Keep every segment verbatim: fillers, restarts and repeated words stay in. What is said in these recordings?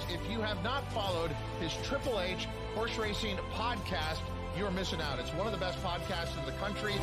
Munnings. If you have not followed his Triple H Horse Racing Podcast, you're missing out. It's one of the best podcasts in the country.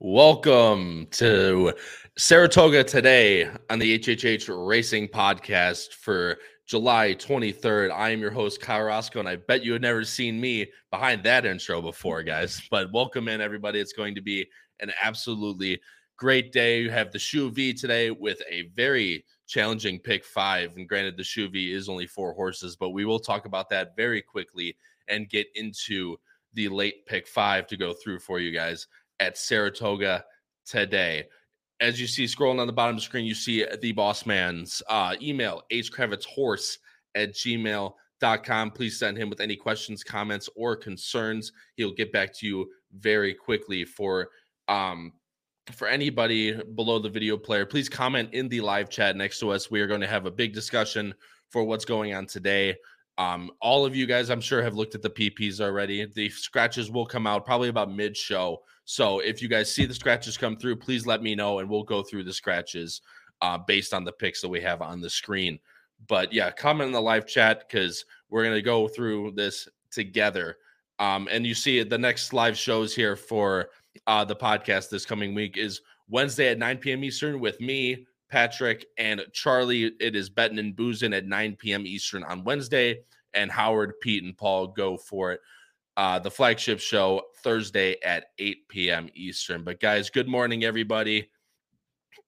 Welcome to Saratoga Today on the H H H Racing Podcast for July twenty-third. I am your host, Kyle Roscoe, and I bet you had never seen me behind that intro before, guys. But welcome in, everybody. It's going to be an absolutely great day. You have the Shoe V today with a very challenging pick five. And granted, the Shoe V is only four horses, but we will talk about that very quickly and get into the late pick five to go through for you guys at Saratoga Today. As you see scrolling on the bottom of the screen, you see the boss man's uh, email, h kravitz horse at gmail dot com. Please send him with any questions, comments, or concerns. He'll get back to you very quickly. For um, for anybody below the video player, please comment in the live chat next to us. We are going to have a big discussion for what's going on today. Um, all of you guys, I'm sure, have looked at the P Ps already. The scratches will come out probably about mid-show. So if you guys see the scratches come through, please let me know, and we'll go through the scratches uh, based on the picks that we have on the screen. But, yeah, comment in the live chat because we're going to go through this together. Um, and you see the next live shows here for uh, the podcast this coming week is Wednesday at nine p.m. Eastern with me, Patrick, and Charlie. It is Betting and Boozin' at nine p.m. Eastern on Wednesday, and Howard, Pete, and Paul go for it. Uh, the flagship show Thursday at eight p.m. Eastern. But, guys, good morning, everybody.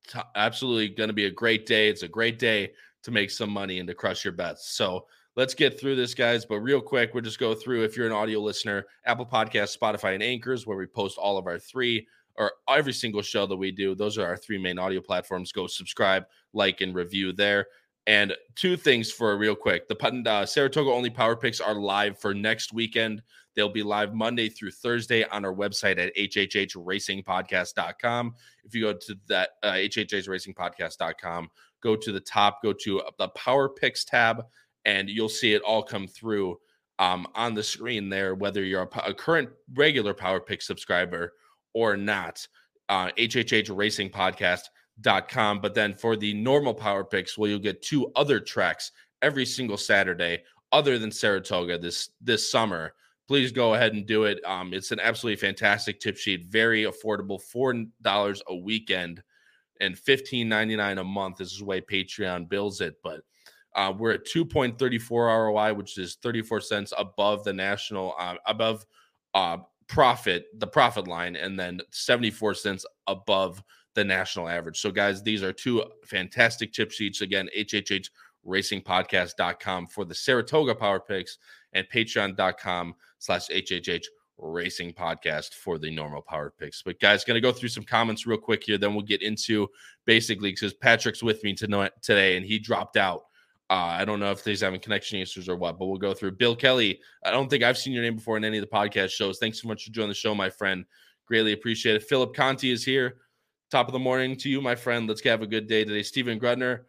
T- absolutely going to be a great day. It's a great day to make some money and to crush your bets. So let's get through this, guys. But real quick, we'll just go through, if you're an audio listener, Apple Podcasts, Spotify, and Anchors, where we post all of our three or every single show that we do. Those are our three main audio platforms. Go subscribe, like, and review there. And two things for real quick. The uh, Saratoga Only Power Picks are live for next weekend. They'll be live Monday through Thursday on our website at h h h racing podcast dot com. If you go to that uh, h h h racing podcast dot com, go to the top, go to the Power Picks tab, and you'll see it all come through um, on the screen there, whether you're a, a current regular Power Picks subscriber or not. uh, h h h racing podcast dot com. But then for the normal Power Picks, well, you'll get two other tracks every single Saturday other than Saratoga this this summer. Please go ahead and do it. Um, it's an absolutely fantastic tip sheet, very affordable, four dollars a weekend and fifteen ninety-nine a month. This is the way Patreon bills it. But uh, we're at two point three four R O I, which is thirty-four cents above the national, uh, above uh, profit, the profit line, and then seventy-four cents above the national average. So, guys, these are two fantastic tip sheets. Again, h h h racing podcast dot com for the Saratoga Power Picks, and patreon.com slash HHH Racing Podcast for the normal Power Picks. But, guys, going to go through some comments real quick here. Then we'll get into basically, because Patrick's with me tonight, today, and he dropped out. Uh, I don't know if he's having connection issues or what, but we'll go through. Bill Kelly, I don't think I've seen your name before in any of the podcast shows. Thanks so much for joining the show, my friend. Greatly appreciate it. Philip Conti is here. Top of the morning to you, my friend. Let's have a good day today. Stephen Grudner,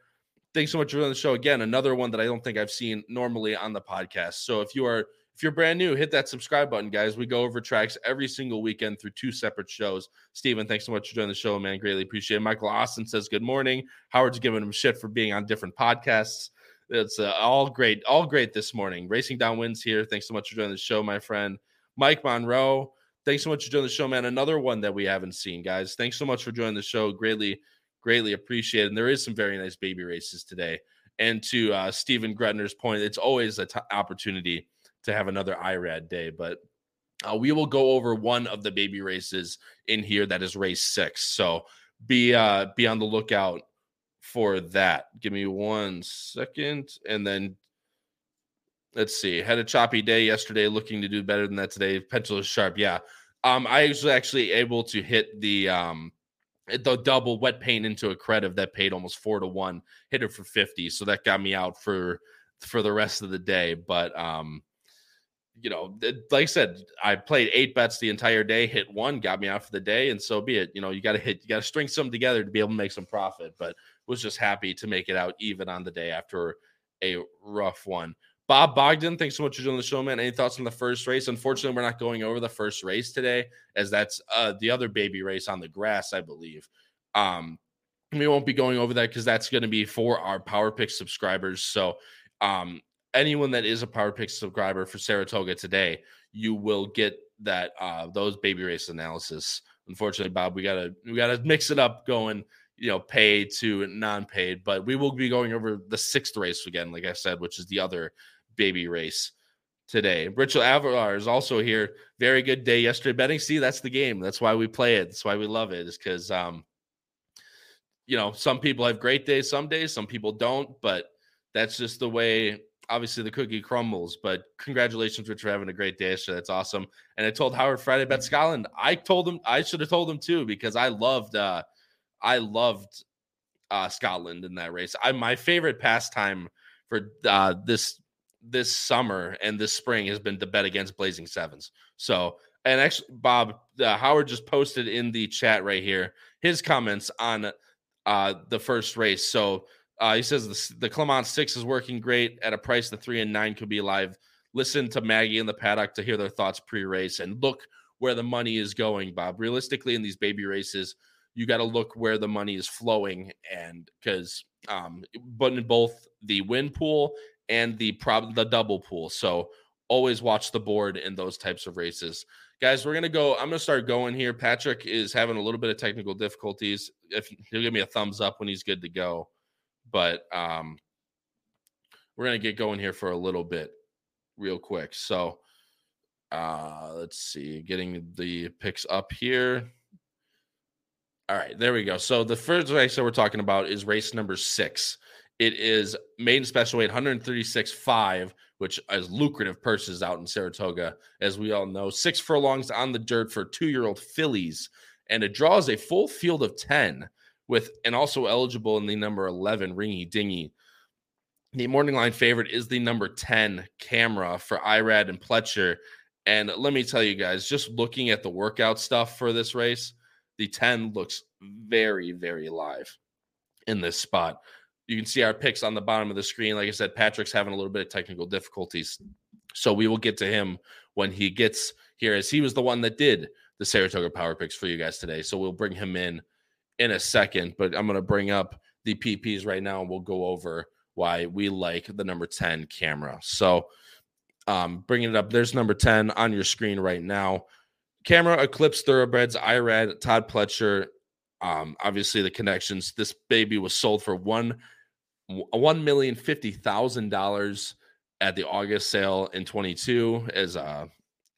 thanks so much for doing the show again. Another one that I don't think I've seen normally on the podcast. So if you are if you're brand new, hit that subscribe button, guys. We go over tracks every single weekend through two separate shows. Steven, thanks so much for doing the show, man. Greatly appreciate it. Michael Austin says good morning. Howard's giving him shit for being on different podcasts. It's uh, all great, all great this morning. Racing Downwinds here. Thanks so much for doing the show, my friend. Mike Monroe, thanks so much for doing the show, man. Another one that we haven't seen, guys. Thanks so much for joining the show. Greatly Greatly appreciated. And there is some very nice baby races today. And to uh, Stephen Gretner's point, it's always an t- opportunity to have another Irad day. But uh, we will go over one of the baby races in here. That is race six. So be uh, be on the lookout for that. Give me one second. And then let's see. Had a choppy day yesterday. Looking to do better than that today. Pencil is sharp. Yeah. Um, I was actually able to hit the... Um, the double wet paint into Aqueduct that paid almost four to one, hit it for fifty. So that got me out for, for the rest of the day. But, um, you know, it, like I said, I played eight bets the entire day, hit one, got me out for the day. And so be it. You know, you got to hit, you got to string some together to be able to make some profit, but was just happy to make it out even on the day after a rough one. Bob Bogdan, thanks so much for doing the show, man. Any thoughts on the first race? Unfortunately, we're not going over the first race today, as that's uh, the other baby race on the grass, I believe. Um, we won't be going over that because that's going to be for our Power Pick subscribers. So um, anyone that is a Power Pick subscriber for Saratoga Today, you will get that uh, those baby race analysis. Unfortunately, Bob, we gotta we gotta mix it up going, you know, paid to non-paid. But we will be going over the sixth race again, like I said, which is the other baby race today. Richard Avalar is also here. Very good day yesterday betting. See, that's the game. That's why we play it. That's why we love it. Is because um, you know, some people have great days, some days, some people don't. But that's just the way. Obviously, the cookie crumbles, but congratulations, Rich, for having a great day. So that's awesome. And I told Howard Friday Bet Scotland. I told him I should have told him too because I loved, uh, I loved uh, Scotland in that race. I my favorite pastime for uh, this this summer and this spring has been to bet against Blazing Sevens. So, and actually, Bob uh, Howard just posted in the chat right here his comments on uh, the first race. So. Uh, he says the, the Clement six is working great at a price. The three and nine could be live. Listen to Maggie in the paddock to hear their thoughts pre-race and look where the money is going, Bob. Realistically, in these baby races, you got to look where the money is flowing, and because um, but in both the win pool and the prob- the double pool. So always watch the board in those types of races, guys. We're gonna go. I'm gonna start going here. Patrick is having a little bit of technical difficulties. If he'll give me a thumbs up when he's good to go. But um, we're going to get going here for a little bit real quick. So uh, let's see, getting the picks up here. All right, there we go. So the first race that we're talking about is race number six. It is maiden special weight one thirty-six point five, which is lucrative purses out in Saratoga, as we all know. Six furlongs on the dirt for two-year-old fillies, and it draws a full field of ten. With and also eligible in the number eleven, Ringy Dingy. The morning line favorite is the number ten, Camera, for Irad and Pletcher. And let me tell you guys, just looking at the workout stuff for this race, the ten looks very, very live in this spot. You can see our picks on the bottom of the screen. Like I said, Patrick's having a little bit of technical difficulties. So we will get to him when he gets here, as he was the one that did the Saratoga Power Picks for you guys today. So we'll bring him in in a second, but I'm going to bring up the P Ps right now, and we'll go over why we like the number ten, Camera. So um, bringing it up, there's number ten on your screen right now. Camera, Eclipse, Thoroughbreds, Irad, Todd Pletcher. Um, obviously, the connections. This baby was sold for one one million fifty thousand dollars at the August sale in twenty-two as a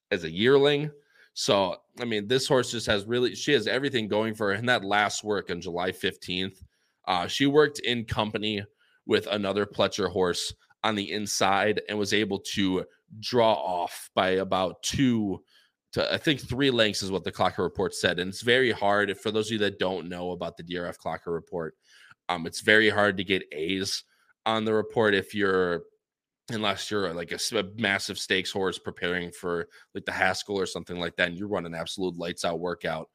as a yearling. So, I mean, this horse just has really, she has everything going for her. And that last work on July fifteenth, uh, she worked in company with another Pletcher horse on the inside and was able to draw off by about two to, I think, three lengths is what the Clocker Report said. And it's very hard, for those of you that don't know about the D R F Clocker Report, um, it's very hard to get A's on the report if you're, unless you're like a, a massive stakes horse preparing for like the Haskell or something like that, and you run an absolute lights out workout.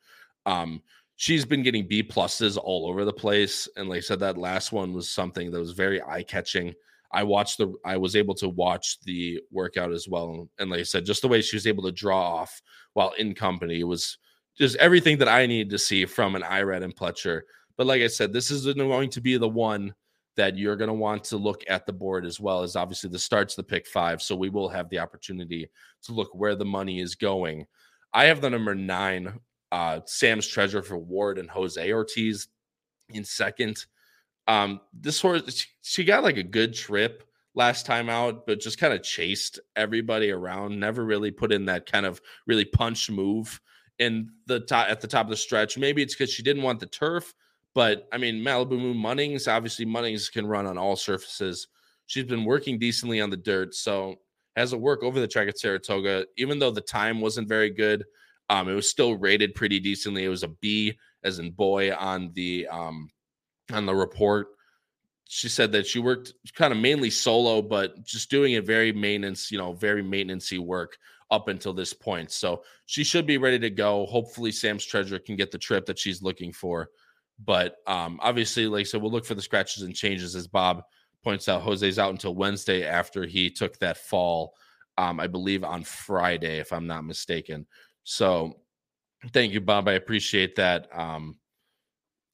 Um, she's been getting B pluses all over the place. And like I said, that last one was something that was very eye catching. I watched the, I was able to watch the workout as well. And like I said, just the way she was able to draw off while in company was just everything that I needed to see from an Irad and Pletcher. But like I said, this isn't going to be the one that you're going to want to look at the board, as well as obviously the starts, the pick five. So we will have the opportunity to look where the money is going. I have the number nine, uh, Sam's Treasure, for Ward and Jose Ortiz in second. Um, this horse, she got like a good trip last time out, but just kind of chased everybody around. Never really put in that kind of really punch move in the top, at the top of the stretch. Maybe it's because she didn't want the turf. But, I mean, Malibu Munnings, obviously Munnings can run on all surfaces. She's been working decently on the dirt, so has a work over the track at Saratoga. Even though the time wasn't very good, um, it was still rated pretty decently. It was a B, as in boy, on the um, on the report. She said that she worked kind of mainly solo, but just doing a very maintenance, you know, very maintenance-y work up until this point. So she should be ready to go. Hopefully Sam's Treasure can get the trip that she's looking for. But um, obviously, like I said, we'll look for the scratches and changes. As Bob points out, Jose's out until Wednesday after he took that fall, um, I believe on Friday, if I'm not mistaken. So thank you, Bob. I appreciate that. Um,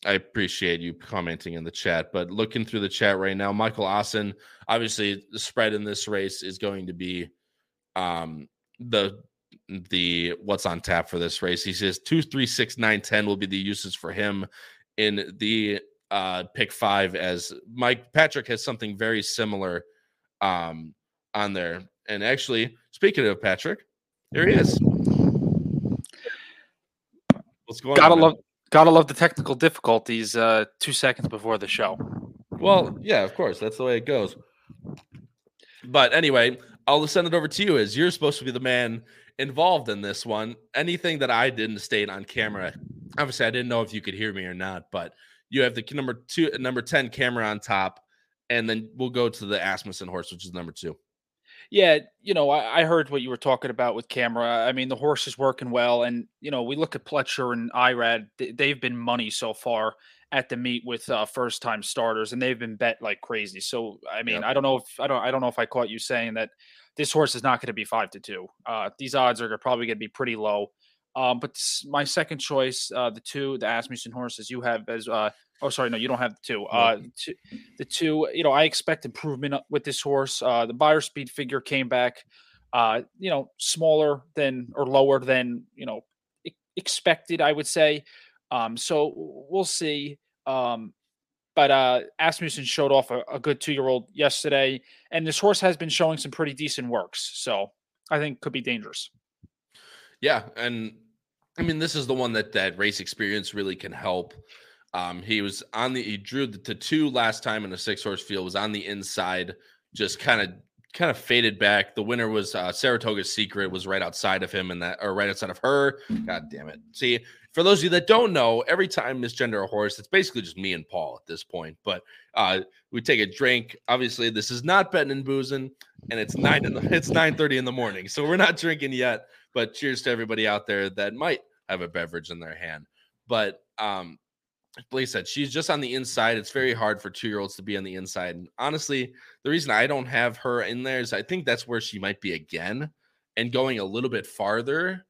I appreciate you commenting in the chat, but looking through the chat right now, Michael Assen, obviously the spread in this race is going to be um, the the what's on tap for this race. He says two, three, six, nine, ten will be the uses for him in the uh, pick five, as Mike Patrick has something very similar um, on there. And actually, speaking of Patrick, there he is. What's going Gotta on? Love- Gotta love the technical difficulties uh, two seconds before the show. Well, yeah, of course. That's the way it goes. But anyway, I'll send it over to you, as you're supposed to be the man involved in this one. Anything that I didn't state on camera, obviously I didn't know if you could hear me or not, but you have the number two, number ten camera on top, and then we'll go to the Asmussen horse, which is number two. Yeah, you know, I, I heard what you were talking about with camera. I mean, the horse is working well. And, you know, we look at Pletcher and Irad. They, they've been money so far at the meet with uh, first-time starters, and they've been bet like crazy. So, I mean, yep. I don't know if I don't I don't know if I caught you saying that this horse is not going to be five to two. Uh, these odds are probably going to be pretty low. Um, but this, my second choice, uh, the two, the Asmussen horses you have as uh, – oh, sorry, no, you don't have the two. Uh, two. The two, you know, I expect improvement with this horse. Uh, the buyer speed figure came back, uh, you know, smaller than – or lower than, you know, e- expected, I would say. Um, so we'll see. Um, but uh, Asmussen showed off a, a good two-year-old yesterday, and this horse has been showing some pretty decent works. So I think could be dangerous. Yeah, and – I mean, this is the one that that race experience really can help. Um, he was on the, he drew the, the two last time in a six horse field, was on the inside, just kind of, kind of faded back. The winner was uh, Saratoga Secret was right outside of him and that, or right outside of her. God damn it. See, for those of you that don't know, every time misgender a horse, it's basically just me and Paul at this point, but uh, we take a drink. Obviously this is not betting and boozing, and it's nine in the, it's nine thirty in the morning. So we're not drinking yet. But cheers to everybody out there that might have a beverage in their hand. But um, like Blaise said, she's just on the inside. It's very hard for two-year-olds to be on the inside. And honestly, the reason I don't have her in there is I think that's where she might be again. And going a little bit farther,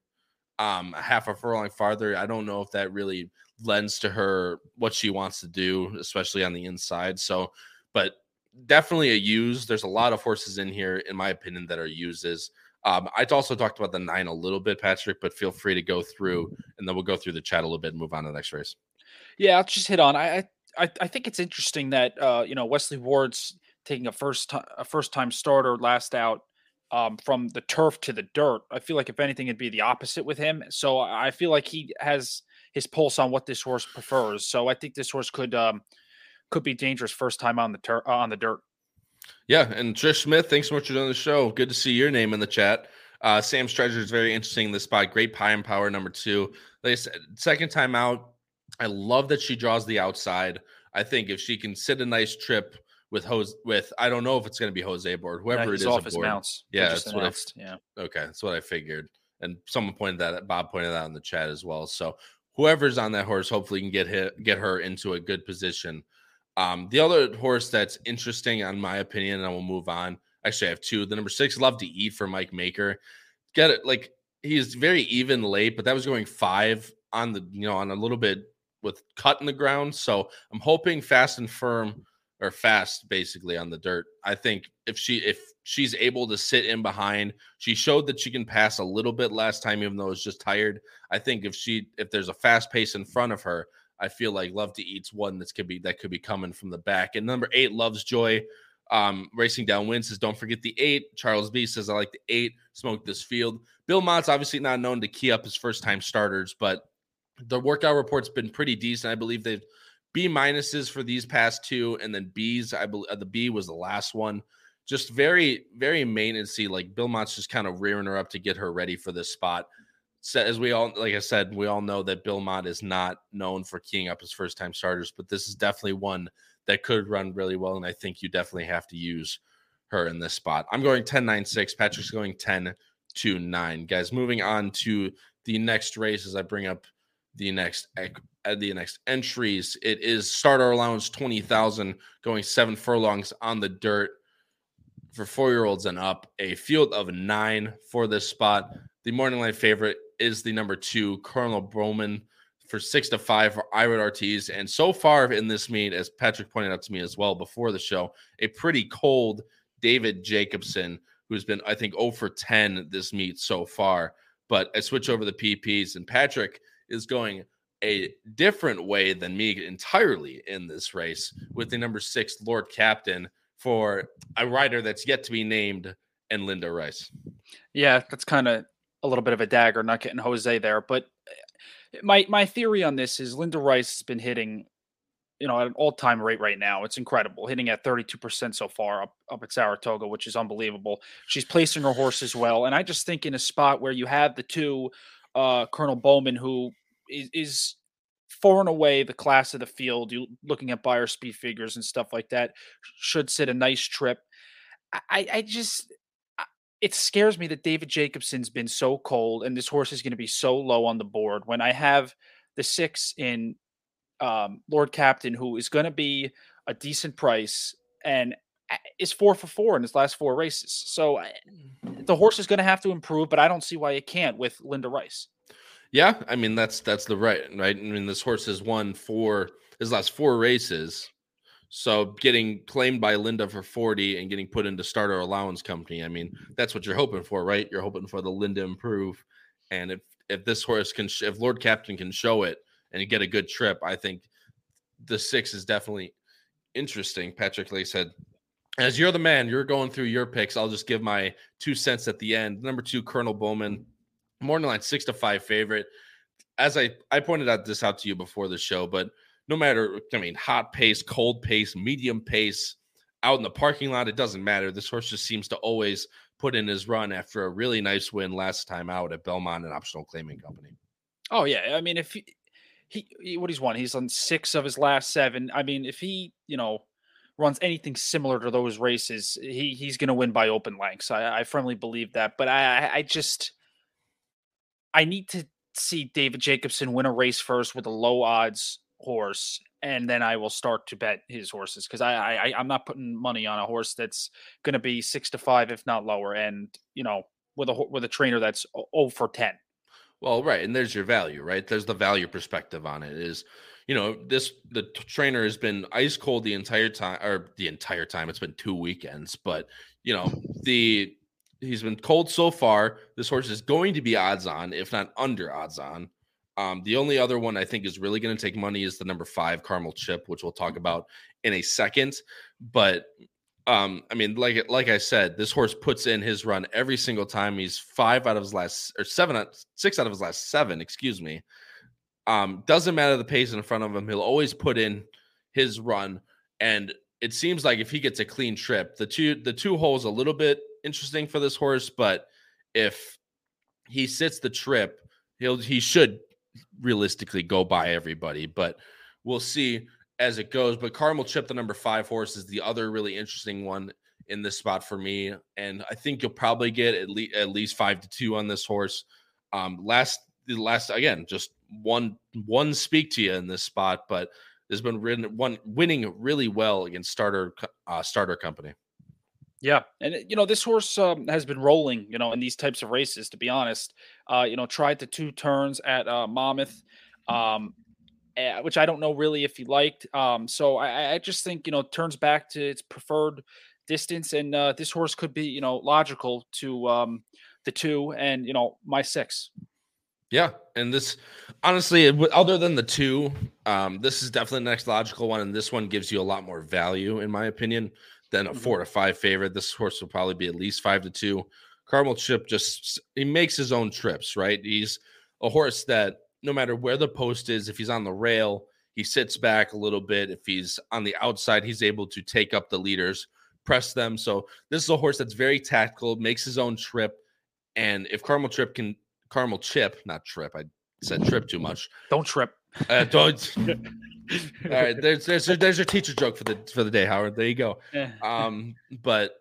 um, half a furlong farther, I don't know if that really lends to her what she wants to do, especially on the inside. So, but definitely a use. There's a lot of horses in here, in my opinion, that are uses. Um, I also talked about the nine a little bit, Patrick, but feel free to go through, and then we'll go through the chat a little bit and move on to the next race. Yeah, I'll just hit on. I I, I think it's interesting that uh, you know, Wesley Ward's taking a first t- a first time starter last out um, from the turf to the dirt. I feel like if anything, it'd be the opposite with him. So I feel like he has his pulse on what this horse prefers. So I think this horse could um, could be dangerous first time on the tur- uh, on the dirt. Yeah, and Trish Smith, thanks so much for doing the show. Good to see your name in the chat. Uh, Sam's Treasure is very interesting in this spot. Great pie and power, number two. Like I said, second time out, I love that she draws the outside. I think if she can sit a nice trip with Jose, with I don't know if it's going to be Jose board, whoever yeah, it is. Office mounts. Yeah, that's what I, yeah. Okay, that's what I figured. And someone pointed that out, Bob pointed that out in the chat as well. So whoever's on that horse, hopefully can get hit, get her into a good position. Um, the other horse that's interesting, on my opinion, and I will move on. Actually, I have two. The number six, Love to Eat for Mike Maker. Get it? Like, he's very even late, but that was going five on the, you know, on a little bit with cut in the ground. So I'm hoping fast and firm, or fast basically on the dirt. I think if she if she's able to sit in behind, she showed that she can pass a little bit last time, even though it was just tired. I think if she if there's a fast pace in front of her, I feel like Love to Eat's one that's could be that could be coming from the back. And number eight, Love's Joy, um, racing downwind, says don't forget the eight. Charles B says I like the eight. Smoke this field. Bill Mott's obviously not known to key up his first time starters, but the workout report's been pretty decent. I believe they've B minuses for these past two, and then B's. I believe uh, the B was the last one. Just very very maintenancey. Like Bill Mott's just kind of rearing her up to get her ready for this spot. So as we all, like I said, we all know that Bill Mott is not known for keying up his first-time starters, but this is definitely one that could run really well, and I think you definitely have to use her in this spot. I'm going ten nine six. Patrick's going ten two nine. Guys, moving on to the next race as I bring up the next the next entries. It is starter allowance twenty thousand, going seven furlongs on the dirt for four-year-olds and up. A field of nine for this spot. The morning line favorite is the number two, Colonel Bowman for six to five for Irad Ortiz. And so far in this meet, as Patrick pointed out to me as well before the show, a pretty cold David Jacobson, who's been, I think, zero for ten this meet so far. But I switch over the P Ps, and Patrick is going a different way than me entirely in this race with the number six Lord Captain for a rider that's yet to be named, and Linda Rice. Yeah, that's kind of a little bit of a dagger, not getting Jose there. But my my theory on this is Linda Rice has been hitting, you know, at an all-time rate right now. It's incredible, hitting at thirty-two percent so far up, up at Saratoga, which is unbelievable. She's placing her horses well. And I just think in a spot where you have the two, uh, Colonel Bowman, who is, is far and away the class of the field, you looking at buyer speed figures and stuff like that, should sit a nice trip. I, I just... It scares me that David Jacobson's been so cold and this horse is going to be so low on the board when I have the six in um, Lord Captain, who is going to be a decent price and is four for four in his last four races. So I, the horse is going to have to improve, but I don't see why it can't with Linda Rice. Yeah. I mean, that's, that's the right, right. I mean, this horse has won four, his last four races. So getting claimed by Linda for forty and getting put into starter allowance company, I mean, that's what you're hoping for, right? You're hoping for the Linda improve. And if, if this horse can, sh- if Lord Captain can show it and get a good trip, I think the six is definitely interesting. Patrick Lee said, as you're the man, you're going through your picks. I'll just give my two cents at the end. Number two, Colonel Bowman, more than like six to five favorite. As I, I pointed out this out to you before the show, but no matter, I mean, hot pace, cold pace, medium pace, out in the parking lot, it doesn't matter. This horse just seems to always put in his run after a really nice win last time out at Belmont and Optional Claiming Company. Oh, yeah. I mean, if he, he, he what he's won, he's on six of his last seven. I mean, if he, you know, runs anything similar to those races, he he's going to win by open lengths. I, I firmly believe that. But I, I just, I need to see David Jacobson win a race first with a low odds horse, and then I will start to bet his horses, because I, I I'm not putting money on a horse that's going to be six to five, if not lower, and you know, with a with a trainer that's zero for ten. Well, right, and there's your value, right? There's the value perspective on it. Is, you know, this the trainer has been ice cold the entire time, or the entire time. It's been two weekends, but you know the he's been cold so far. This horse is going to be odds on, if not under odds on. Um, the only other one I think is really going to take money is the number five, Carmel Chip, which we'll talk about in a second. But, um, I mean, like like I said, this horse puts in his run every single time. He's five out of his last – or seven – six out of his last seven, excuse me. Um, doesn't matter the pace in front of him. He'll always put in his run. And it seems like if he gets a clean trip, the two, the two holes a little bit interesting for this horse. But if he sits the trip, he'll he should – realistically go by everybody, but we'll see as it goes. But Carmel Chip, the number five horse, is the other really interesting one in this spot for me, and I think you'll probably get at least at least five to two on this horse. Um, last the last again, just one one speak to you in this spot, but there's been ridden one winning really well against starter uh, starter company. Yeah. And, you know, this horse um, has been rolling, you know, in these types of races, to be honest. Uh, you know, tried the two turns at uh, Monmouth, um, which I don't know really if he liked. Um, so I, I just think, you know, turns back to its preferred distance. And uh, this horse could be, you know, logical to um, the two and, you know, my six. Yeah. And this, honestly, other than the two, um, this is definitely the next logical one. And this one gives you a lot more value, in my opinion, then a four to five favorite. This horse will probably be at least five to two. Carmel Chip just, he makes his own trips, right? He's a horse that no matter where the post is, if he's on the rail, he sits back a little bit. If he's on the outside, he's able to take up the leaders, press them. So this is a horse that's very tactical, makes his own trip. And if Carmel Chip can, Carmel Chip, not trip. I said trip too much. Don't trip. Uh, don't. All right, there's there's there's your teacher joke for the for the day, Howard. There you go. Yeah. Um, but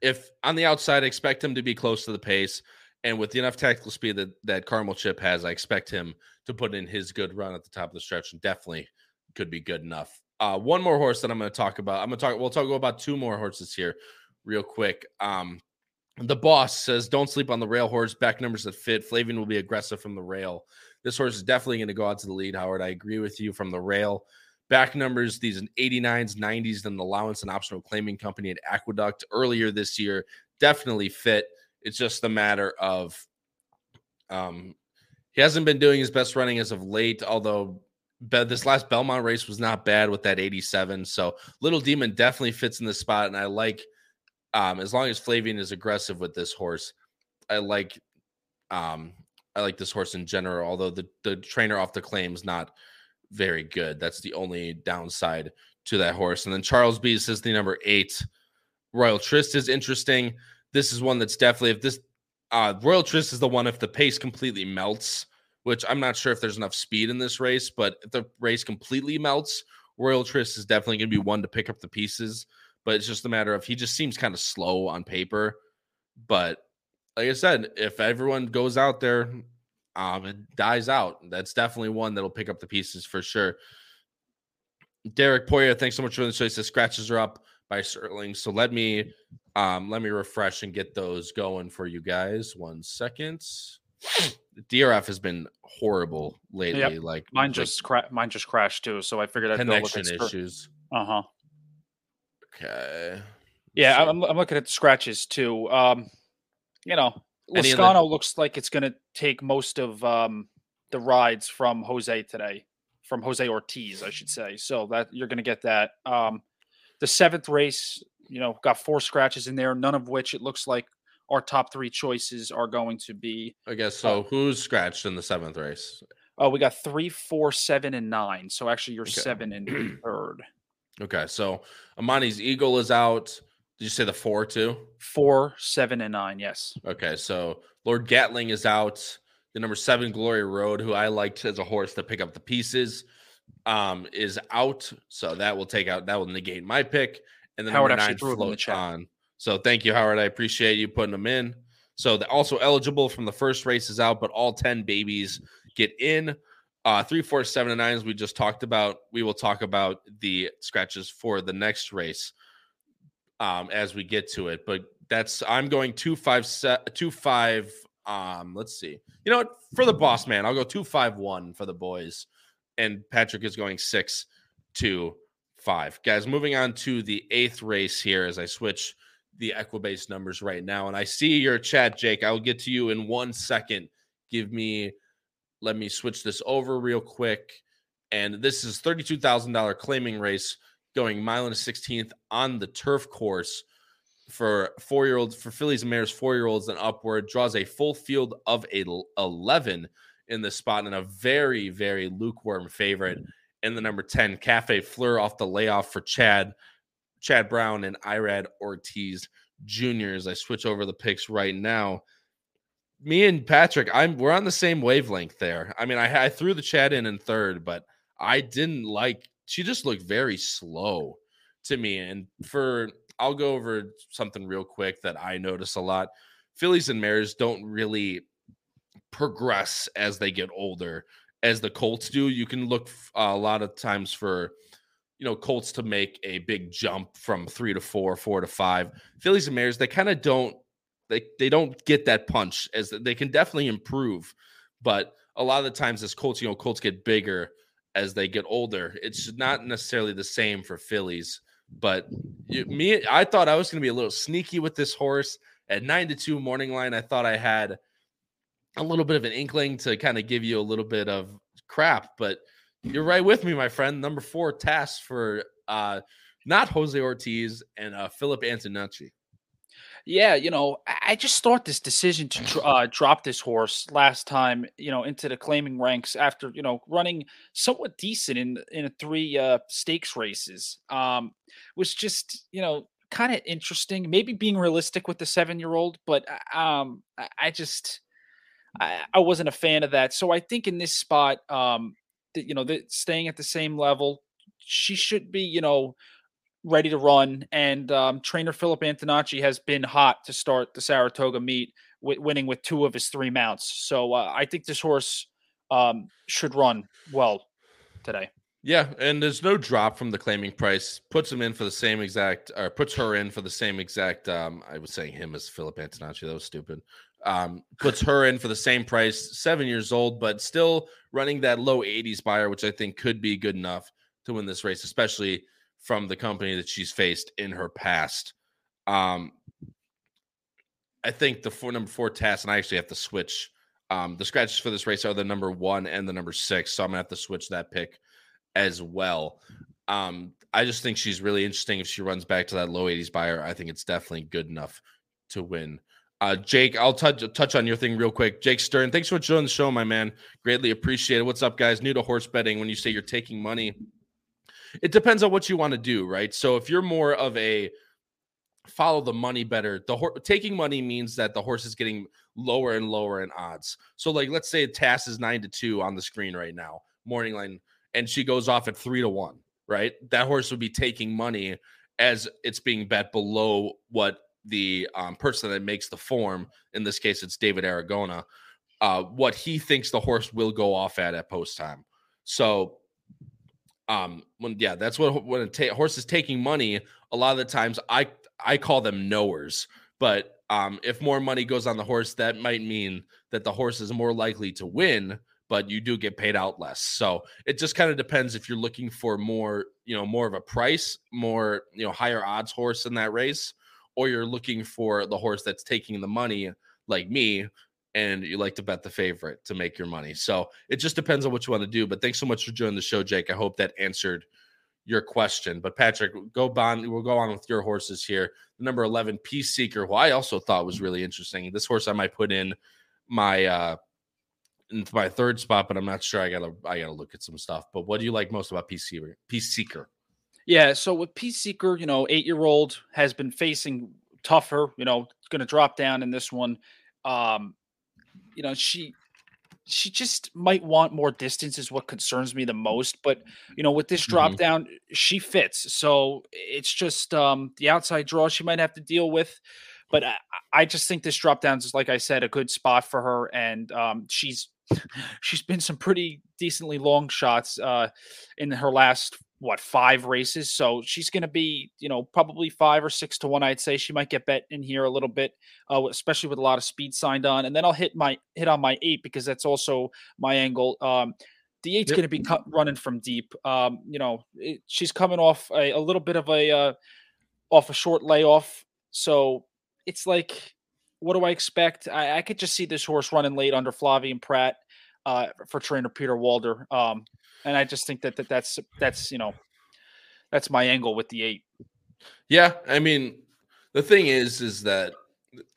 if on the outside, I expect him to be close to the pace, and with the enough tactical speed that that Carmel Chip has, I expect him to put in his good run at the top of the stretch, and definitely could be good enough. Uh, one more horse that I'm going to talk about. I'm going to talk. We'll talk about two more horses here, real quick. Um, the boss says, "Don't sleep on the rail horse. Back numbers that fit. Flavian will be aggressive from the rail." This horse is definitely going to go out to the lead, Howard. I agree with you from the rail. Back numbers, these in eighty-nines, nineties, then the allowance and optional claiming company at Aqueduct earlier this year definitely fit. It's just a matter of um, he hasn't been doing his best running as of late, although this last Belmont race was not bad with that eighty-seven. So Little Demon definitely fits in this spot, and I like, um, as long as Flavian is aggressive with this horse, I like um, I like this horse in general, although the, the trainer off the claim is not very good. That's the only downside to that horse. And then Charles B says the number eight Royal Trist is interesting. This is one that's definitely, if this uh Royal Trist is the one, if the pace completely melts, which I'm not sure if there's enough speed in this race, but if the race completely melts, Royal Trist is definitely going to be one to pick up the pieces. But it's just a matter of, he just seems kind of slow on paper. But like I said, if everyone goes out there Um, it dies out, that's definitely one that'll pick up the pieces for sure. Derek Poirier, thanks so much for the choice. The scratches are up by Sterling, so let me um, let me refresh and get those going for you guys. One second. D R F has been horrible lately. Yep. Like mine, like, just cra- mine just crashed too. So I figured I'd connection go look at issues. Uh huh. Okay. Yeah, so. I'm I'm looking at the scratches too. Um, you know. Lascano looks like it's going to take most of um, the rides from Jose today, from Jose Ortiz, I should say. So that you're going to get that. Um, the seventh race, you know, got four scratches in there, none of which it looks like our top three choices are going to be. I guess so. Uh, Who's scratched in the seventh race? Oh, we got three, four, seven, and nine. So actually, you're okay. Seven and third. Okay, so Amani's Eagle is out. Did you say the four, too? Four, seven, and nine, yes. Okay, so Lord Gatling is out. The number seven, Glory Road, who I liked as a horse to pick up the pieces, um, is out. So that will take out, that will negate my pick. And then Howard actually threw it in the chat. On. So thank you, Howard. I appreciate you putting them in. So the also eligible from the first race is out, but all ten babies get in. Uh, three, four, seven, and nine, as we just talked about. We will talk about the scratches for the next race. Um, as we get to it, but that's, I'm going two, five, se- two, five. Um, let's see, you know what, for the boss man, I'll go two, five, one for the boys. And Patrick is going six, two, five. Guys, moving on to the eighth race here, as I switch the Equibase numbers right now. And I see your chat, Jake, I'll get to you in one second. Give me, let me switch this over real quick. And this is thirty-two thousand dollars claiming race, going mile and sixteenth on the turf course for four-year-olds, for fillies and mares, four-year-olds and upward, draws a full field of a eleven in this spot and a very, very lukewarm favorite in the number ten, Cafe Fleur, off the layoff for Chad, Chad Brown and Irad Ortiz Junior As I switch over the picks right now, me and Patrick, I'm we're on the same wavelength there. I mean, I, I threw the Chad in in third, but I didn't like. She just looked very slow to me. And for, I'll go over something real quick that I notice a lot. Fillies and mares don't really progress as they get older as the colts do. You can look a lot of times for, you know, colts to make a big jump from three to four, four to five. Fillies and mares, they kind of don't, they, they don't get that punch as they can definitely improve. But a lot of the times as colts, you know, colts get bigger as they get older. It's not necessarily the same for fillies, but you, me, I thought I was going to be a little sneaky with this horse at nine to two morning line. I thought I had a little bit of an inkling to kind of give you a little bit of crap, but you're right with me, my friend. Number four, task for uh, not Jose Ortiz and uh, Philip Antonacci. Yeah, you know, I just thought this decision to uh, drop this horse last time, you know, into the claiming ranks after, you know, running somewhat decent in in three uh, stakes races um, was just, you know, kind of interesting. Maybe being realistic with the seven-year-old, but um, I just I, I wasn't a fan of that. So I think in this spot, um, that, you know, that staying at the same level, she should be, you know, ready to run, and um, trainer Philip Antonacci has been hot to start the Saratoga meet, w- winning with two of his three mounts. So uh, I think this horse um, should run well today. Yeah, and there's no drop from the claiming price. Puts him in for the same exact, or puts her in for the same exact. Um, I was saying him as Philip Antonacci. That was stupid. Um, puts her in for the same price, seven years old, but still running that low eighties buyer, which I think could be good enough to win this race, especially from the company that she's faced in her past. Um, I think the four, number four task, and I actually have to switch. Um, the scratches for this race are the number one and the number six, so I'm going to have to switch that pick as well. Um, I just think she's really interesting. If she runs back to that low eighties buyer, I think it's definitely good enough to win. Uh, Jake, I'll touch touch on your thing real quick. Jake Stern, thanks for joining the show, my man. Greatly appreciated. What's up, guys? New to horse betting, when you say you're taking money, it depends on what you want to do, right? So if you're more of a follow the money better, the ho- taking money means that the horse is getting lower and lower in odds. So like, let's say Tass is nine to two on the screen right now, morning line, and she goes off at three to one, right? That horse would be taking money as it's being bet below what the um, person that makes the form, in this case, it's David Aragona, uh, what he thinks the horse will go off at at post time. So, um, when yeah, that's what when a ta- horse is taking money. A lot of the times, I I call them knowers. But um, if more money goes on the horse, that might mean that the horse is more likely to win, but you do get paid out less. So it just kind of depends if you're looking for more, you know, more of a price, more, you know, higher odds horse in that race, or you're looking for the horse that's taking the money like me and you like to bet the favorite to make your money. So it just depends on what you want to do. But thanks so much for joining the show, Jake. I hope that answered your question. But Patrick, go on, we'll go on with your horses here. The number eleven, Peace Seeker, who I also thought was really interesting. This horse I might put in my uh, into my third spot, but I'm not sure. I gotta I gotta look at some stuff. But what do you like most about Peace Seeker? Peace Seeker. Yeah, so with Peace Seeker, you know, eight-year-old has been facing tougher, you know, going to drop down in this one. Um, you know, she she just might want more distance is what concerns me the most. But, you know, with this drop down, mm-hmm. she fits. So it's just um, the outside draw she might have to deal with. But I, I just think this drop down is, like I said, a good spot for her. And um, she's she's been some pretty decently long shots uh, in her last – what, five races. So she's going to be, you know, probably five or six to one. I'd say she might get bet in here a little bit, uh, especially with a lot of speed signed on. And then I'll hit my hit on my eight because that's also my angle. Um, the eight's yep. going to be cut, running from deep. Um, you know, it, she's coming off a, a little bit of a, uh, off a short layoff. So it's like, what do I expect? I, I could just see this horse running late under Flavian Pratt, uh, for trainer Peter Walder. Um, And I just think that, that that's, that's, you know, that's my angle with the eight. Yeah. I mean, the thing is, is that,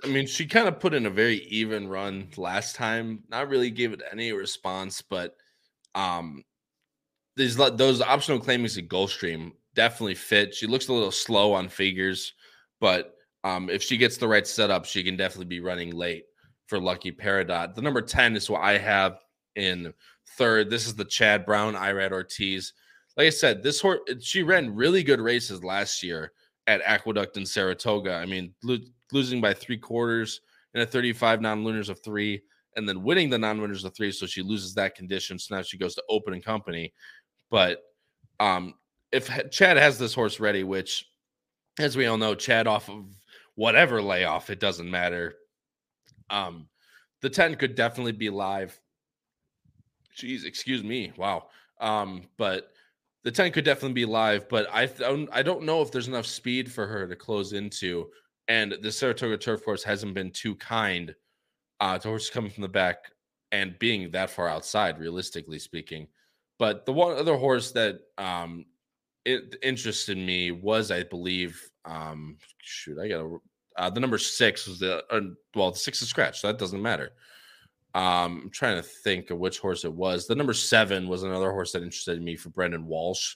I mean, she kind of put in a very even run last time, not really gave it any response, but um, these, those optional claimings at Gulfstream definitely fit. She looks a little slow on figures, but um, if she gets the right setup, she can definitely be running late for Lucky Peridot. The number ten is what I have in third. This is the Chad Brown, Irad Ortiz. Like I said, this horse, she ran really good races last year at Aqueduct and Saratoga. I mean, lo- losing by three quarters in a thirty-five non-winners of three, and then winning the non-winners of three, so she loses that condition. So now she goes to Open and Company. But um, if Chad has this horse ready, which, as we all know, Chad off of whatever layoff, it doesn't matter. Um, the ten could definitely be live. Jeez, excuse me. Wow. Um, but the ten could definitely be live, but I th- I don't know if there's enough speed for her to close into. And the Saratoga turf course hasn't been too kind uh, to horses coming from the back and being that far outside, realistically speaking. But the one other horse that um, it interested me was, I believe, um, shoot, I got to, uh, the number six was the, uh, well, the six is scratch, so that doesn't matter. Um, I'm trying to think of which horse it was. The number seven was another horse that interested me for Brendan Walsh.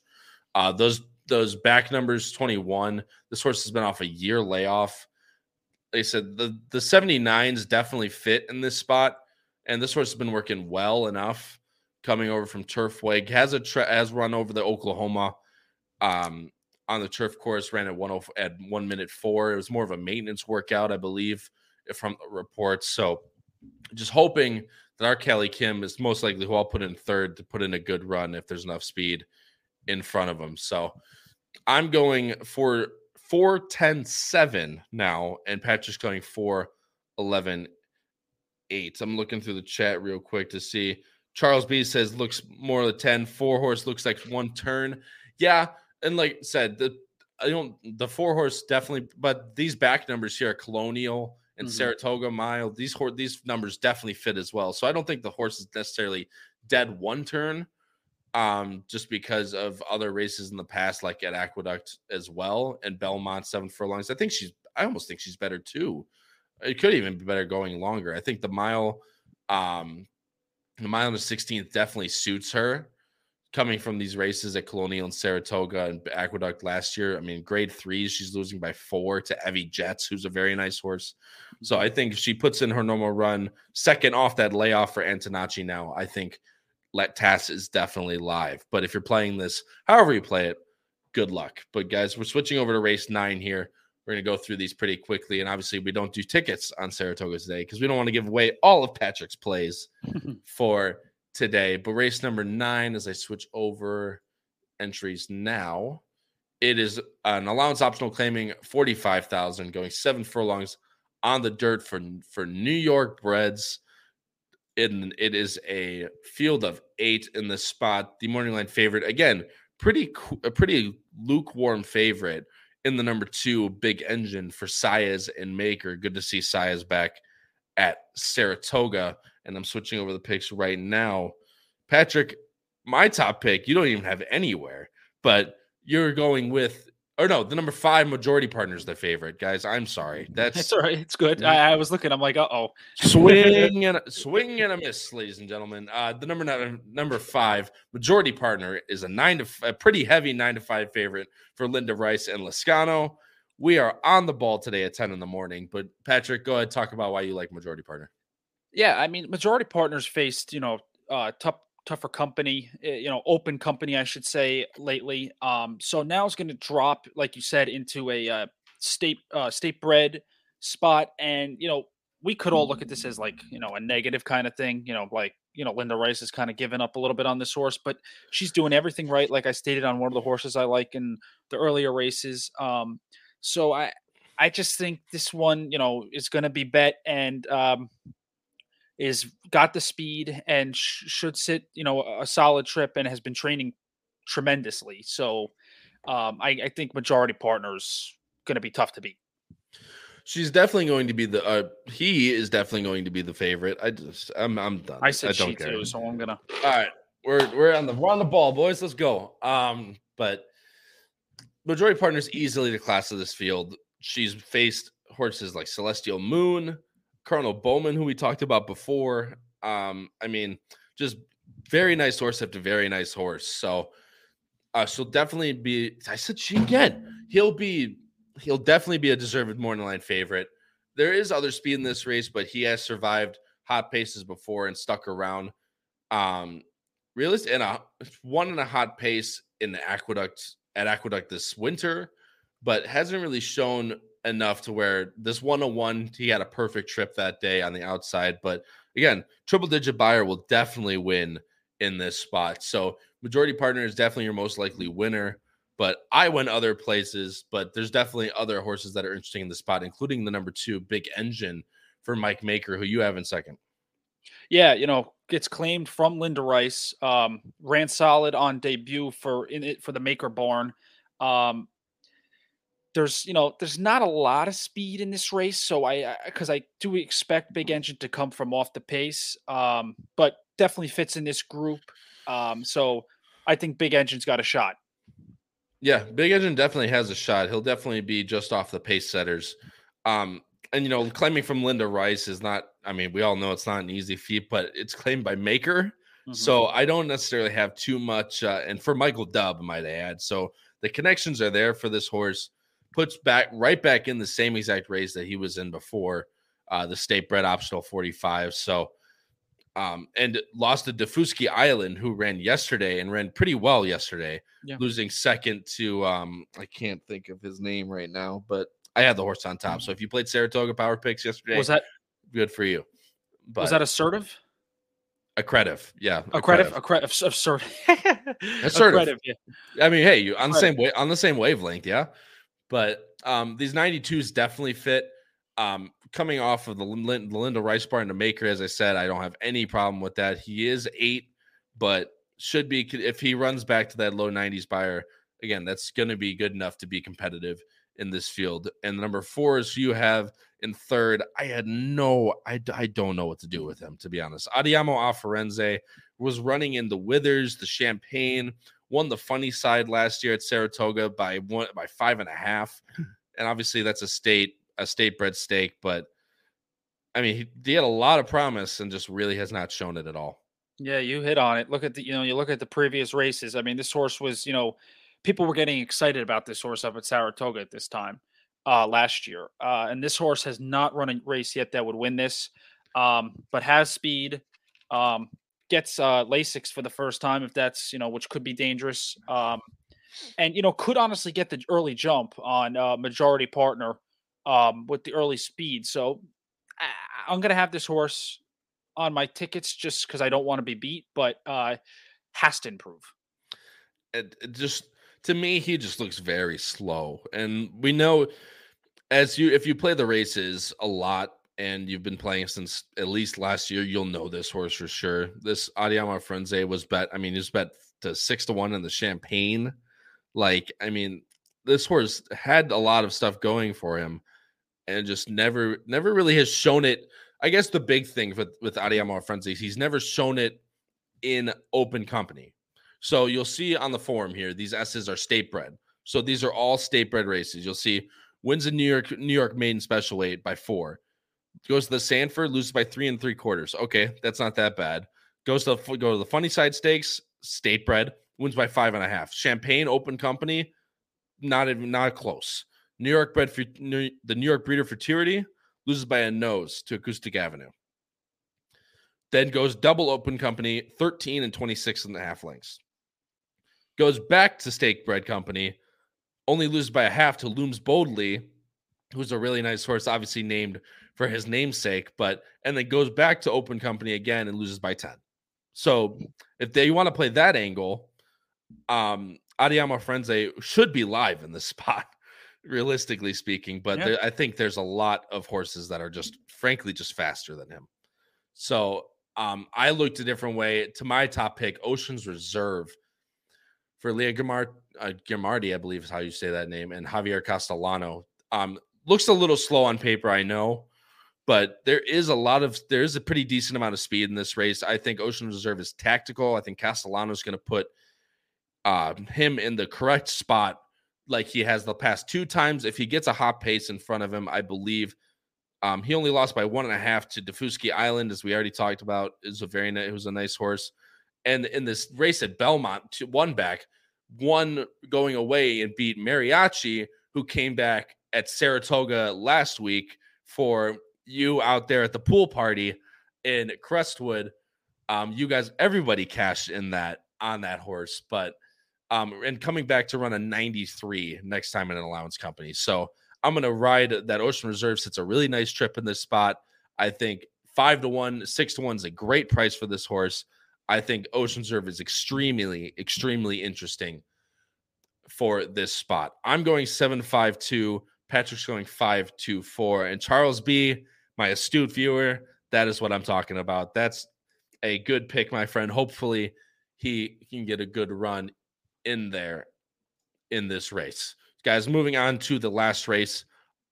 Uh, those those back numbers, twenty-one. This horse has been off a year layoff. They said the, the seventy-nines definitely fit in this spot, and this horse has been working well enough coming over from Turfway. Has a tra- has run over the Oklahoma um, on the turf course. Ran at one at one minute four. It was more of a maintenance workout, I believe, from the reports. So. Just hoping that our Kelly Kim is most likely who I'll put in third to put in a good run if there's enough speed in front of him. So I'm going for four ten seven now, and Patrick's going four eleven eights. I'm looking through the chat real quick to see. Charles B says looks more of a ten. Four horse looks like one turn. Yeah, and like I said, the I don't the four horse definitely, but these back numbers here are Colonial and mm-hmm. Saratoga Mile. These horse these numbers definitely fit as well. So I don't think the horse is necessarily dead one turn, um, just because of other races in the past, like at Aqueduct as well and Belmont seven furlongs. I think she's I almost think she's better too. It could even be better going longer. I think the mile, um, the mile and the sixteenth definitely suits her. Coming from these races at Colonial and Saratoga and Aqueduct last year, I mean, grade threes, she's losing by four to Evie Jets, who's a very nice horse. So I think if she puts in her normal run, second off that layoff for Antonacci now, I think Let Tass is definitely live. But if you're playing this, however you play it, good luck. But guys, we're switching over to race nine here. We're going to go through these pretty quickly. And obviously we don't do tickets on Saratoga today because we don't want to give away all of Patrick's plays for today. But race number nine, as I switch over entries now, it is an allowance optional claiming forty-five thousand dollars going seven furlongs on the dirt for, for New York Breds. And it is a field of eight in this spot. The morning line favorite, again, pretty a pretty lukewarm favorite in the number two Big Engine for Saez and Maker. Good to see Saez back at Saratoga. And I'm switching over the picks right now. Patrick, my top pick, you don't even have anywhere, but you're going with, or no, the number five Majority Partner is the favorite, guys. I'm sorry. That's, That's all right. It's good. I, I was looking. I'm like, uh-oh. swing, and, swing and a miss, ladies and gentlemen. Uh, the number nine, number five Majority Partner is a nine to a pretty heavy nine to five favorite for Linda Rice and Lascano. We are on the ball today at ten in the morning, but Patrick, go ahead. Talk about why you like Majority Partner. Yeah, I mean, Majority Partners faced, you know, uh, tough, tougher company, you know, open company, I should say, lately. Um, so now it's going to drop, like you said, into a uh, state uh, state bred spot, and you know, we could all look at this as like, you know, a negative kind of thing, you know, like you know, Linda Rice is kind of giving up a little bit on this horse, but she's doing everything right, like I stated on one of the horses I like in the earlier races. Um, so I, I just think this one, you know, is going to be bet and. Um, is got the speed and sh- should sit, you know, a solid trip and has been training tremendously. So um, I, I think Majority Partner's going to be tough to beat. She's definitely going to be the, uh, he is definitely going to be the favorite. I just, I'm, I'm done. I said I don't she care. Too, so I'm going to. All right. We're, we're on the, we're on the ball, boys. Let's go. Um, but Majority Partner's easily the class of this field. She's faced horses like Celestial Moon, Colonel Bowman, who we talked about before. Um, I mean, just very nice horse after very nice horse. So uh, she'll definitely be, I said she again, he'll be, he'll definitely be a deserved morning line favorite. There is other speed in this race, but he has survived hot paces before and stuck around. Um, Realist in a one in a hot pace in the Aqueduct at Aqueduct this winter, but hasn't really shown enough to where this one oh one, he had a perfect trip that day on the outside. But again, triple digit buyer will definitely win in this spot. So Majority Partner is definitely your most likely winner, but I went other places, but there's definitely other horses that are interesting in the spot, including the number two Big Engine for Mike Maker, who you have in second. Yeah. You know, gets claimed from Linda Rice, um, ran solid on debut for in it for the Maker barn. Um, There's, you know, there's not a lot of speed in this race. So I, because I, I do expect Big Engine to come from off the pace, um, but definitely fits in this group. Um, so I think Big Engine's got a shot. Yeah, Big Engine definitely has a shot. He'll definitely be just off the pace setters. Um, and, you know, claiming from Linda Rice is not, I mean, we all know it's not an easy feat, but it's claimed by Maker. Mm-hmm. So I don't necessarily have too much. Uh, and for Michael Dubb, might I add. So the connections are there for this horse. Puts back right back in the same exact race that he was in before, uh, the state bred optional forty-five. So, um, and lost to Defuski Island, who ran yesterday and ran pretty well yesterday, yeah. Losing second to, um, I can't think of his name right now, but I had the horse on top. So if you played Saratoga Power Picks yesterday, was that good for you? But was that assertive? Accretive, yeah. Accretive, accretive, assertive. Assertive. Yeah. I mean, hey, you on accretive. the same way on the same wavelength, yeah. But um, these ninety-twos definitely fit. Um, coming off of the Linda Rice barn to Maker, as I said, I don't have any problem with that. He is eight, but should be, if he runs back to that low nineties buyer, again, that's going to be good enough to be competitive in this field. And number four is you have in third. I had no, I, I don't know what to do with him, to be honest. Adiyamo Afarense was running in the Withers, the Champagne, won the funny side last year at Saratoga by one, by five and a half. And obviously that's a state, a state bred stake, but I mean, he, he had a lot of promise and just really has not shown it at all. Yeah. You hit on it. Look at the, you know, you look at the previous races. I mean, this horse was, you know, people were getting excited about this horse up at Saratoga at this time uh, last year. Uh, and this horse has not run a race yet that would win this, um, but has speed, um, gets uh, Lasix for the first time, if that's, you know, which could be dangerous. Um, and, you know, could honestly get the early jump on uh, Majority Partner um, with the early speed. So I- I'm going to have this horse on my tickets just because I don't want to be beat, but uh, has to improve. It, it just... To me, he just looks very slow. And we know as you, if you play the races a lot and you've been playing since at least last year, you'll know this horse for sure. This Adiyamo Frenze was bet, I mean, he's bet to six to one in the Champagne. Like, I mean, this horse had a lot of stuff going for him and just never, never really has shown it. I guess the big thing with, with Adiyamo Frenze, he's never shown it in open company. So you'll see on the form here, these S's are state bred. So these are all state bred races. You'll see wins in New York, New York maiden special weight by four. Goes to the Sanford, loses by three and three quarters. Okay, that's not that bad. Goes to the, go to the funny side stakes, state bred, wins by five and a half. Champagne open company, not even not close. New York bred for New, the New York breeder Futurity loses by a nose to Acoustic Avenue. Then goes double open company, thirteen and twenty six and a half lengths. Goes back to stake bred company, only loses by a half to Looms Boldly, who's a really nice horse, obviously named for his namesake, but, and then goes back to open company again and loses by ten. So if they want to play that angle, um, Adiyamo Frenze should be live in this spot, realistically speaking, but yeah. there, I think there's a lot of horses that are just, frankly, just faster than him. So um, I looked a different way to my top pick, Ocean's Reserve, for Leah Guimard, uh, Guimardi, I believe is how you say that name, and Javier Castellano. Um, looks a little slow on paper, I know, but there is a lot of, there is a pretty decent amount of speed in this race. I think Ocean Reserve is tactical. I think Castellano is going to put uh, him in the correct spot like he has the past two times. If he gets a hot pace in front of him, I believe um, he only lost by one and a half to Defuski Island, as we already talked about. It was a very nice, it was a nice horse. And in this race at Belmont, two, one back, one going away and beat Mariachi, who came back at Saratoga last week for you out there at the pool party in Crestwood. Um, you guys, everybody cashed in that on that horse, but um, and coming back to run a ninety-three next time in an allowance company. So I'm going to ride that Ocean Reserve. It's a really nice trip in this spot. I think five to one, six to one is a great price for this horse. I think Ocean Reserve is extremely, extremely interesting for this spot. I'm going seven five two, Patrick's going five two four, and Charles B, my astute viewer, that is what I'm talking about. That's a good pick, my friend. Hopefully he can get a good run in there in this race. Guys, moving on to the last race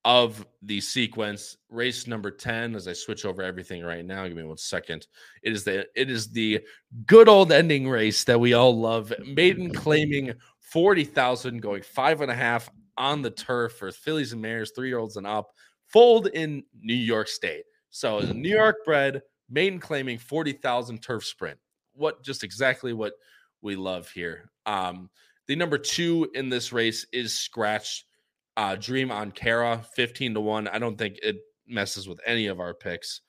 of the sequence, race number ten, as I switch over everything right now, give me one second. It is the it is the good old ending race that we all love. Maiden claiming forty thousand, going five and a half on the turf for fillies and mares, three-year-olds and up, foaled in New York State. So New York bred, maiden claiming forty thousand turf sprint. What just exactly what we love here. Um, the number two in this race is Scratch. Uh, Dream on Kara, fifteen to one. I don't think it messes with any of our picks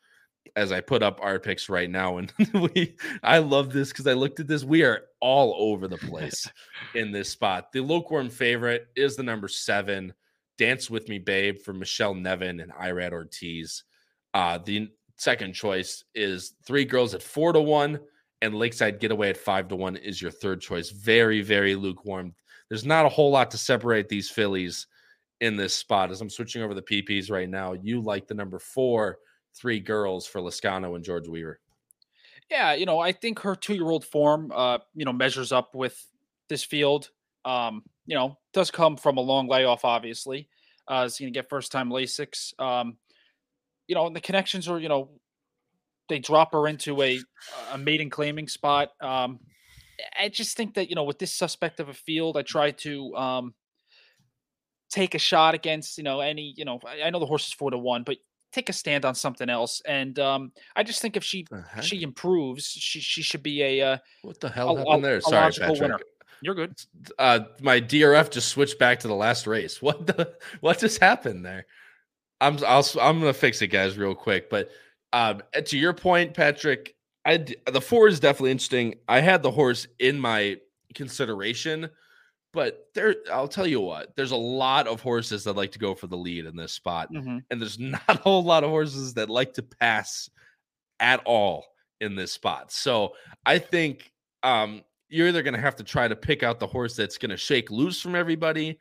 as I put up our picks right now. And we, I love this because I looked at this. We are all over the place in this spot. The lukewarm favorite is the number seven, Dance With Me Babe, for Michelle Nevin and Irad Ortiz. Uh, the second choice is Three Girls at four to one, and Lakeside Getaway at five to one is your third choice. Very, very lukewarm. There's not a whole lot to separate these fillies in this spot. As I'm switching over the P Ps right now, you like the number four, Three Girls for Lascano and George Weaver. Yeah, you know, I think her two-year-old form, uh, you know, measures up with this field. Um, you know, does come from a long layoff, obviously. Uh, it's going to get first-time Lasix. Um, you know, and the connections are, you know, they drop her into a, a maiden claiming spot. Um, I just think that, you know, with this suspect of a field, I try to um, take a shot against, you know, any, you know, I, I know the horse is four to one, but take a stand on something else. And um, I just think if she she improves, she she should be a uh, what the hell a, happened there? A, Sorry, a logical Patrick. Winner. You're good. Uh, my D R F just switched back to the last race. What the what just happened there? I'm I'll, I'm gonna fix it, guys, real quick. But um, to your point, Patrick, I the four is definitely interesting. I had the horse in my consideration, but there, I'll tell you what, there's a lot of horses that like to go for the lead in this spot, mm-hmm. and there's not a whole lot of horses that like to pass at all in this spot. So I think um, you're either gonna have to try to pick out the horse that's gonna shake loose from everybody,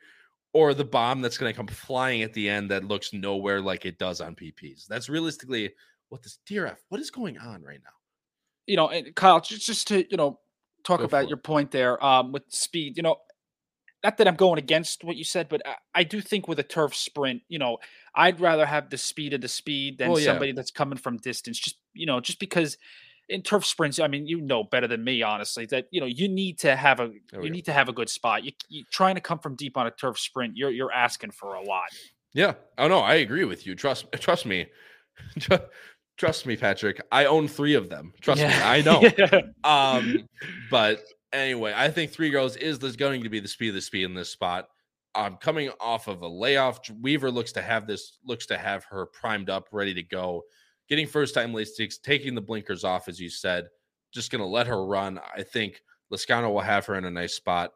or the bomb that's going to come flying at the end that looks nowhere like it does on P Ps. That's realistically what this D R F, what is going on right now? You know, and Kyle, just, just to, you know, talk Go about your point there um, with speed, you know, not that I'm going against what you said, but I, I do think with a turf sprint, you know, I'd rather have the speed of the speed than well, yeah. somebody that's coming from distance. Just, you know, just because in turf sprints, I mean, you know better than me, honestly, that, you know, you need to have a, oh, you yeah. need to have a good spot. You, you're trying to come from deep on a turf sprint. You're, you're asking for a lot. Yeah. Oh no, I agree with you. Trust, trust me. Trust me, Patrick. I own three of them. Trust yeah. me. I know. yeah. Um, but anyway, I think Three Girls is this going to be the speed of the speed in this spot. Um, coming off of a layoff, Weaver looks to have this, looks to have her primed up, ready to go. Getting first-time Lasix, taking the blinkers off, as you said, just going to let her run. I think Lascano will have her in a nice spot.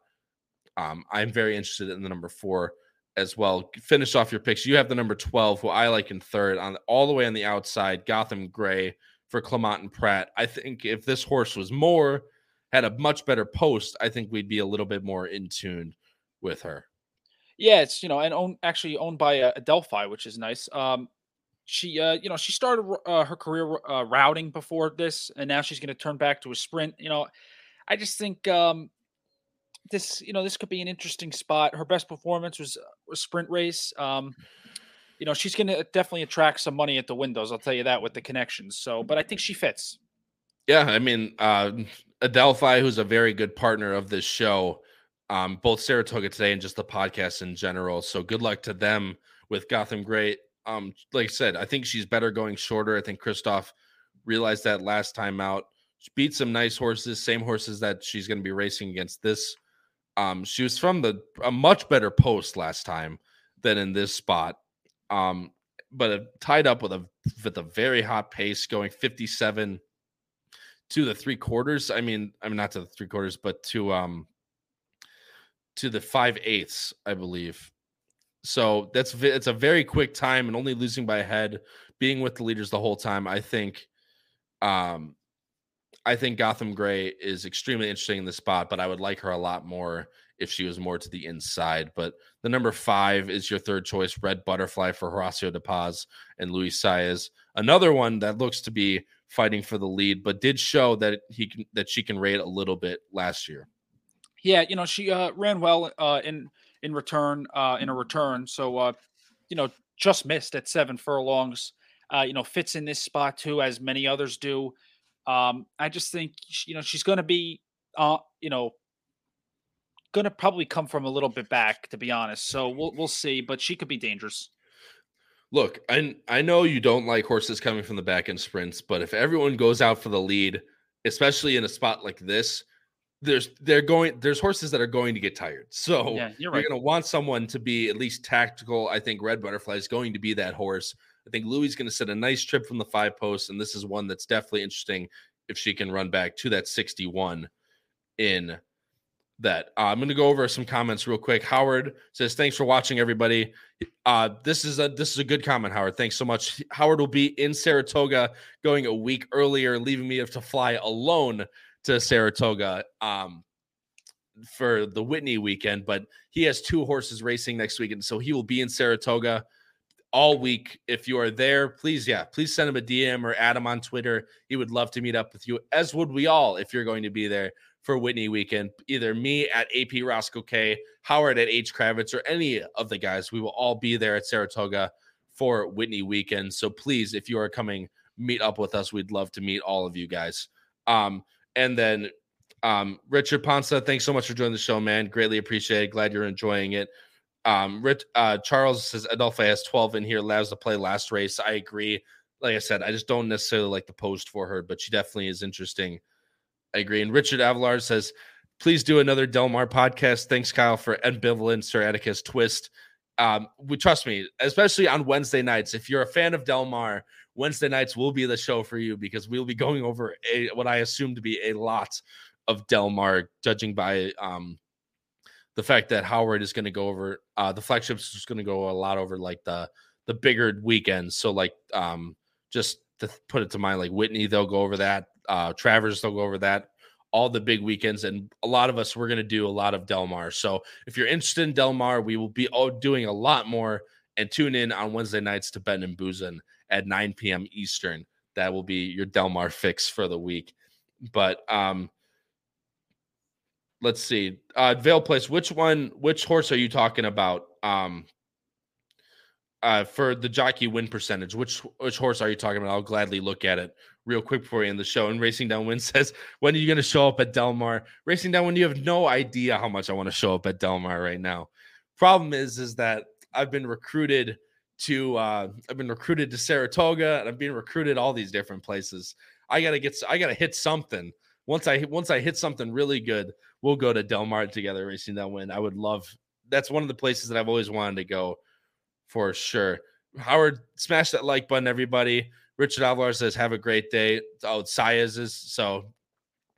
Um, I'm very interested in the number four as well. Finish off your picks. You have the number twelve, who I like in third, on all the way on the outside, Gotham Gray for Clement and Pratt. I think if this horse was more, had a much better post, I think we'd be a little bit more in tune with her. Yeah, it's, you know, and own, actually owned by uh, Adelphi, which is nice. Um, She, uh, you know, she started uh, her career uh, routing before this, and now she's going to turn back to a sprint. You know, I just think um, this, you know, this could be an interesting spot. Her best performance was a sprint race. Um, you know, she's going to definitely attract some money at the windows. I'll tell you that with the connections. So, but I think she fits. Yeah, I mean, uh, Adelphi, who's a very good partner of this show, um, both Saratoga Today and just the podcast in general. So good luck to them with Gotham Gray. Um, like I said, I think she's better going shorter. I think Kristoff realized that last time out. She beat some nice horses, same horses that she's going to be racing against this. Um, she was from the a much better post last time than in this spot. Um, but it tied up with a with a very hot pace, going fifty-seven to the three quarters. I mean, I mean not to the three quarters, but to um to the five eighths, I believe. So that's it's a very quick time and only losing by a head, being with the leaders the whole time. I think um, I think Gotham Gray is extremely interesting in this spot, but I would like her a lot more if she was more to the inside. But the number five is your third choice, Red Butterfly for Horacio de Paz and Luis Saez. Another one that looks to be fighting for the lead, but did show that he can, that she can rate a little bit last year. Yeah, you know, she uh, ran well uh, in – in return, uh, in a return. So, uh, you know, just missed at seven furlongs, uh, you know, fits in this spot too, as many others do. Um, I just think, you know, she's going to be, uh, you know, going to probably come from a little bit back, to be honest. So we'll, we'll see, but she could be dangerous. Look, I, I know you don't like horses coming from the back in sprints, but if everyone goes out for the lead, especially in a spot like this, There's they're going there's horses that are going to get tired. So yeah, you're, right. you're gonna want someone to be at least tactical. I think Red Butterfly is going to be that horse. I think Louis is gonna set a nice trip from the five posts, and this is one that's definitely interesting if she can run back to that sixty-one in that. Uh, I'm gonna go over some comments real quick. Howard says, thanks for watching, everybody. Uh, this is a this is a good comment, Howard. Thanks so much. Howard will be in Saratoga going a week earlier, leaving me to fly alone to Saratoga. Um, for the Whitney weekend, but he has two horses racing next weekend. So he will be in Saratoga all week. If you are there, please, yeah, please send him a D M or add him on Twitter. He would love to meet up with you, as would we all if you're going to be there for Whitney weekend. Either me at A P Roscoe K, Howard at H Kravitz, or any of the guys. We will all be there at Saratoga for Whitney weekend. So please, if you are coming, meet up with us. We'd love to meet all of you guys. Um, and then um, Richard Ponsa, thanks so much for joining the show, man. Greatly appreciated. Glad you're enjoying it. Um, Rich, uh, Charles says Adolfo has twelve in here, allows to play last race. I agree. Like I said, I just don't necessarily like the post for her, but she definitely is interesting. I agree. And Richard Avalar says, please do another Del Mar podcast. Thanks, Kyle, for Ambivalent, Sir Atticus Twist. Um, we trust me, especially on Wednesday nights. If you're a fan of Del Mar, Wednesday nights will be the show for you, because we'll be going over a, what I assume to be a lot of Del Mar, judging by um, the fact that Howard is going to go over uh, the flagships is going to go a lot over like the, the bigger weekends. So like um, just to put it to mind, like Whitney, they'll go over that. Uh, Travers, they'll go over that. All the big weekends, and a lot of us, we're going to do a lot of Del Mar. So if you're interested in Del Mar, we will be all doing a lot more, and tune in on Wednesday nights to Ben and Boozin at nine p.m. Eastern. That will be your Del Mar fix for the week. But um, let's see. Uh, Vail Place, which one, which horse are you talking about um, uh, for the jockey win percentage? Which which horse are you talking about? I'll gladly look at it real quick before we end the show. And Racing Downwind says, when are you going to show up at Del Mar? Racing Downwind, you have no idea how much I want to show up at Del Mar right now. Problem is, is that I've been recruited to uh, I've been recruited to Saratoga, and I've been recruited all these different places. I gotta get I gotta hit something. Once I once I hit something really good, we'll go to Del Mar together, Racing That Win. I would love. That's one of the places that I've always wanted to go, for sure. Howard, smash that like button, everybody. Richard Alvar says, have a great day. Oh, Saez is so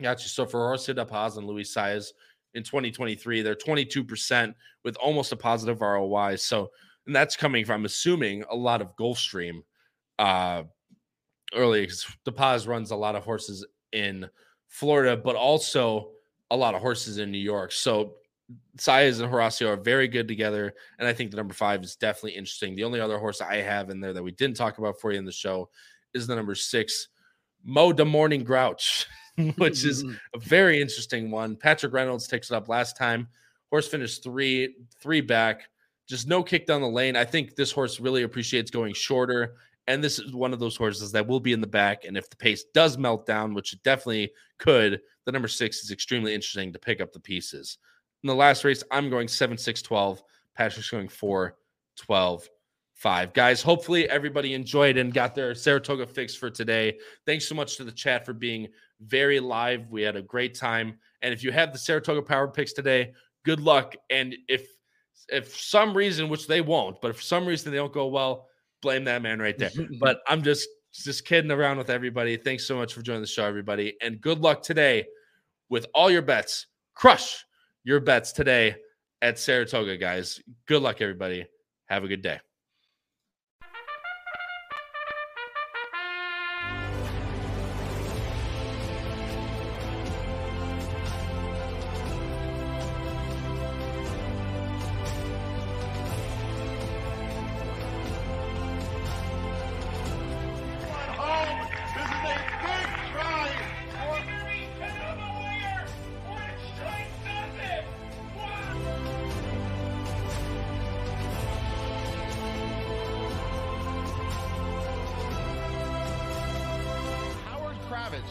gotcha. So for Horsid Apaz and Luis Saez in twenty twenty-three, they're twenty-two percent with almost a positive R O I. So, and that's coming from, I'm assuming, a lot of Gulfstream uh, early, because the Paz runs a lot of horses in Florida, but also a lot of horses in New York. So Saez and Horacio are very good together, and I think the number five is definitely interesting. The only other horse I have in there that we didn't talk about for you in the show is the number six, Mo the Morning Grouch, which is a very interesting one. Patrick Reynolds takes it up last time. Horse finished three, three back. Just no kick down the lane. I think this horse really appreciates going shorter, and this is one of those horses that will be in the back, and if the pace does melt down, which it definitely could, the number six is extremely interesting to pick up the pieces. In the last race, I'm going seven, six, twelve. Patrick's going four, twelve. Five. Guys, hopefully everybody enjoyed and got their Saratoga fix for today. Thanks so much to the chat for being very live. We had a great time. And if you have the Saratoga Power picks today, good luck. And if if some reason, which they won't, but if for some reason they don't go well, blame that man right there. But I'm just just kidding around with everybody. Thanks so much for joining the show, everybody. And good luck today with all your bets. Crush your bets today at Saratoga, guys. Good luck, everybody. Have a good day.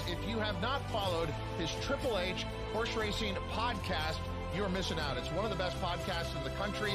If you have not followed his Triple H Horse Racing Podcast, you're missing out. It's one of the best podcasts in the country.